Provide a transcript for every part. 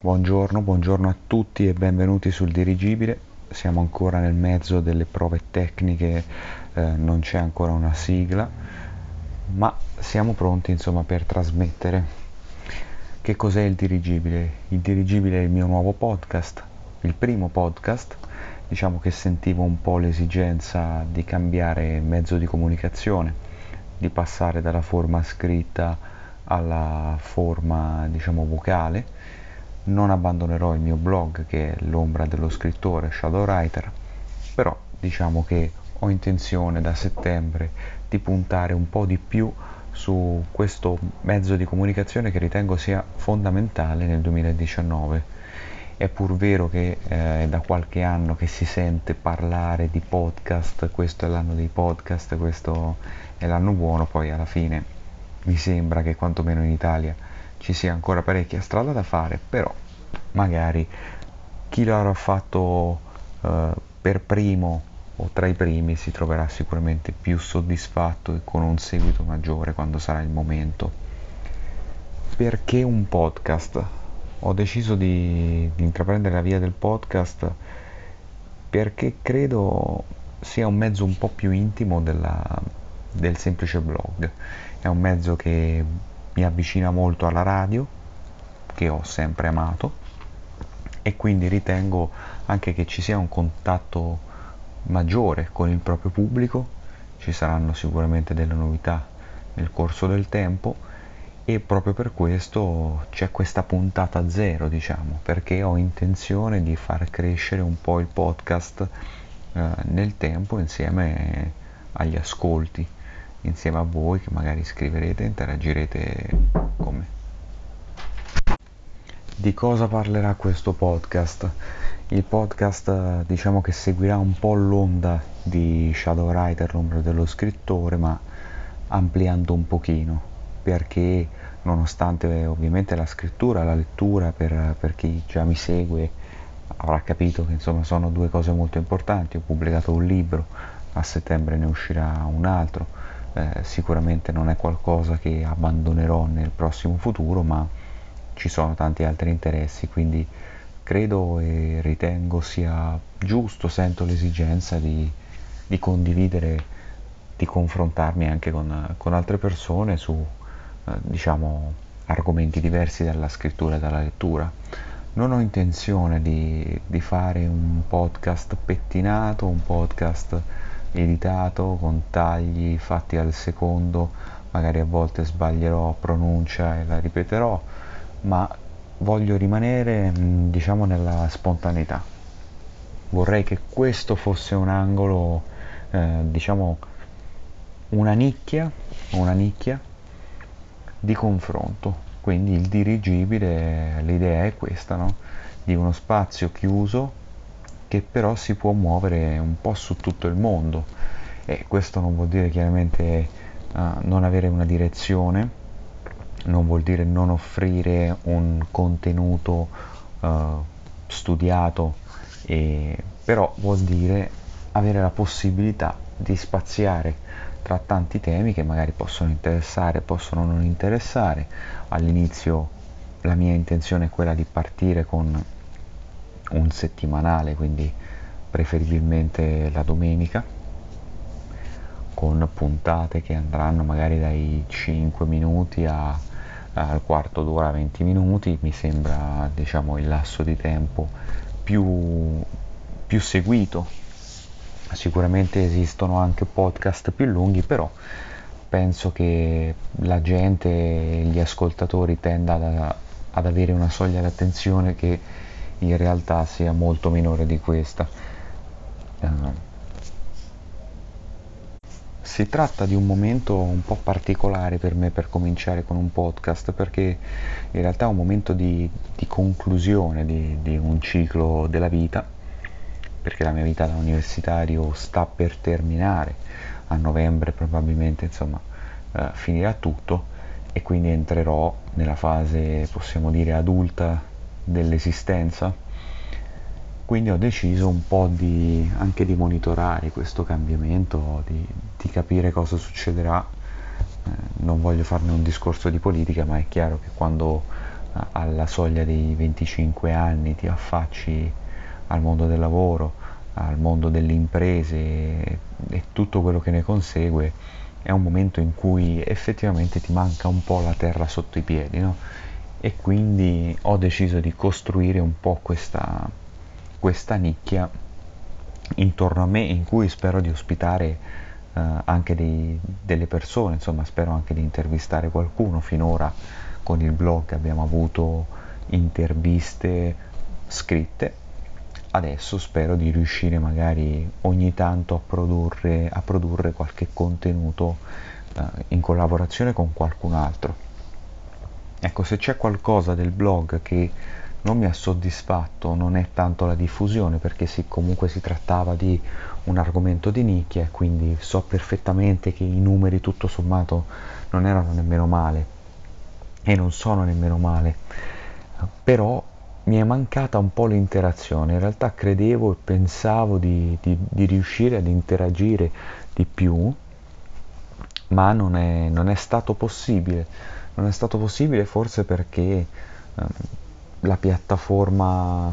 Buongiorno a tutti e benvenuti sul dirigibile. Siamo ancora nel mezzo delle prove tecniche, non c'è ancora una sigla, ma siamo pronti insomma per trasmettere. Che cos'è il dirigibile? Il dirigibile è il mio nuovo podcast, il primo podcast. Diciamo che sentivo un po' l'esigenza di cambiare mezzo di comunicazione, di passare dalla forma scritta alla forma diciamo vocale. Non abbandonerò il mio blog, che è l'ombra dello scrittore, Shadow Writer, però diciamo che ho intenzione da settembre di puntare un po' di più su questo mezzo di comunicazione che ritengo sia fondamentale nel 2019. È pur vero che è da qualche anno che si sente parlare di podcast, questo è l'anno dei podcast, questo è l'anno buono, poi alla fine mi sembra che quantomeno in Italia ci sia ancora parecchia strada da fare, però magari chi l'avrà fatto per primo o tra i primi si troverà sicuramente più soddisfatto e con un seguito maggiore quando sarà il momento. Perché un podcast? Ho deciso di intraprendere la via del podcast perché credo sia un mezzo un po' più intimo del semplice blog. È un mezzo che mi avvicina molto alla radio, che ho sempre amato, e quindi ritengo anche che ci sia un contatto maggiore con il proprio pubblico. Ci saranno sicuramente delle novità nel corso del tempo e proprio per questo c'è questa puntata zero, diciamo, perché ho intenzione di far crescere un po' il podcast nel tempo insieme agli ascolti, insieme a voi che magari scriverete, interagirete con me. Di cosa parlerà questo podcast? Il podcast diciamo che seguirà un po' l'onda di Shadow Writer, l'ombra dello scrittore, ma ampliando un pochino, perché nonostante ovviamente la scrittura, la lettura, per chi già mi segue avrà capito che insomma sono due cose molto importanti. Ho pubblicato un libro, a settembre ne uscirà un altro. Sicuramente non è qualcosa che abbandonerò nel prossimo futuro, ma ci sono tanti altri interessi, quindi credo e ritengo sia giusto, sento l'esigenza di condividere, di confrontarmi anche con altre persone su diciamo argomenti diversi dalla scrittura e dalla lettura. Non ho intenzione di fare un podcast pettinato, un podcast editato con tagli fatti al secondo, magari a volte sbaglierò pronuncia e la ripeterò, ma voglio rimanere diciamo nella spontaneità. Vorrei che questo fosse un angolo, diciamo una nicchia di confronto. Quindi il dirigibile, l'idea è questa, no? Di uno spazio chiuso che però si può muovere un po' su tutto il mondo, e questo non vuol dire chiaramente non avere una direzione, non vuol dire non offrire un contenuto studiato, però vuol dire avere la possibilità di spaziare tra tanti temi che magari possono interessare, possono non interessare. All'inizio la mia intenzione è quella di partire con un settimanale, quindi preferibilmente la domenica, con puntate che andranno magari dai 5 minuti al quarto d'ora, 20 minuti, mi sembra diciamo il lasso di tempo più seguito. Sicuramente esistono anche podcast più lunghi, però penso che la gente, gli ascoltatori tenda ad avere una soglia di attenzione che in realtà sia molto minore di questa. Si tratta di un momento un po' particolare per me per cominciare con un podcast, perché in realtà è un momento di conclusione di un ciclo della vita, perché la mia vita da universitario sta per terminare. A novembre probabilmente insomma finirà tutto, e quindi entrerò nella fase, possiamo dire, adulta dell'esistenza. Quindi ho deciso un po' anche di monitorare questo cambiamento, di capire cosa succederà. Non voglio farne un discorso di politica, ma è chiaro che quando alla soglia dei 25 anni ti affacci al mondo del lavoro, al mondo delle imprese e tutto quello che ne consegue, è un momento in cui effettivamente ti manca un po' la terra sotto i piedi, no? E quindi ho deciso di costruire un po' questa nicchia intorno a me, in cui spero di ospitare anche delle persone, insomma spero anche di intervistare qualcuno. Finora con il blog abbiamo avuto interviste scritte, adesso spero di riuscire magari ogni tanto a produrre qualche contenuto in collaborazione con qualcun altro. Ecco, se c'è qualcosa del blog che non mi ha soddisfatto non è tanto la diffusione, perché comunque si trattava di un argomento di nicchia e quindi so perfettamente che i numeri tutto sommato non erano nemmeno male e non sono nemmeno male, però mi è mancata un po' l'interazione. In realtà credevo e pensavo di riuscire ad interagire di più, ma non è stato possibile. Non è stato possibile forse perché la piattaforma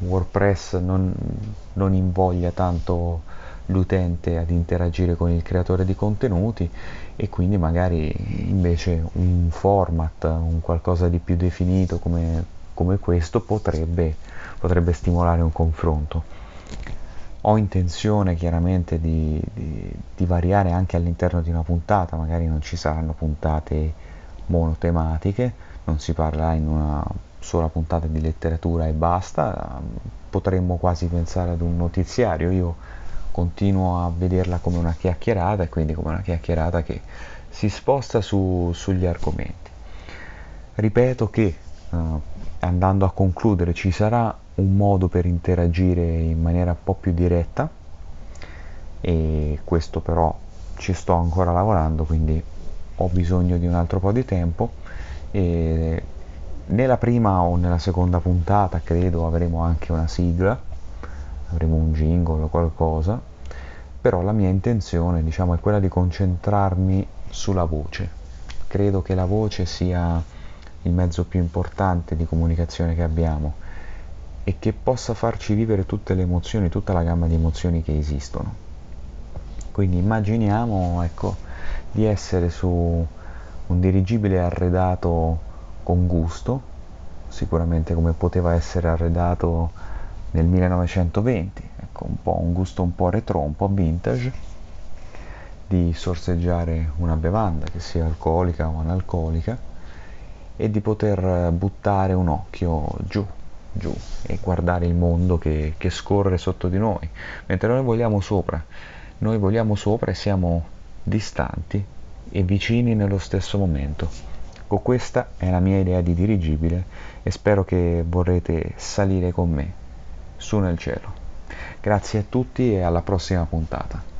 WordPress non invoglia tanto l'utente ad interagire con il creatore di contenuti, e quindi magari invece un format, un qualcosa di più definito come questo potrebbe stimolare un confronto. Ho intenzione chiaramente di variare anche all'interno di una puntata, magari non ci saranno puntate monotematiche, non si parlerà in una sola puntata di letteratura e basta, potremmo quasi pensare ad un notiziario. Io continuo a vederla come una chiacchierata, e quindi come una chiacchierata che si sposta sugli argomenti. Ripeto che andando a concludere ci sarà un modo per interagire in maniera un po' più diretta, e questo però ci sto ancora lavorando, quindi ho bisogno di un altro po' di tempo. E nella prima o nella seconda puntata credo avremo anche una sigla, avremo un jingle o qualcosa, però la mia intenzione, diciamo, è quella di concentrarmi sulla voce. Credo che la voce sia il mezzo più importante di comunicazione che abbiamo e che possa farci vivere tutte le emozioni, tutta la gamma di emozioni che esistono. Quindi immaginiamo, ecco, di essere su un dirigibile arredato con gusto, sicuramente come poteva essere arredato nel 1920, ecco, un gusto un po' retro, un po' vintage, di sorseggiare una bevanda che sia alcolica o analcolica, e di poter buttare un occhio giù e guardare il mondo che scorre sotto di noi, mentre noi vogliamo sopra e siamo distanti e vicini nello stesso momento. Con questa è la mia idea di dirigibile e spero che vorrete salire con me su nel cielo. Grazie a tutti e alla prossima puntata.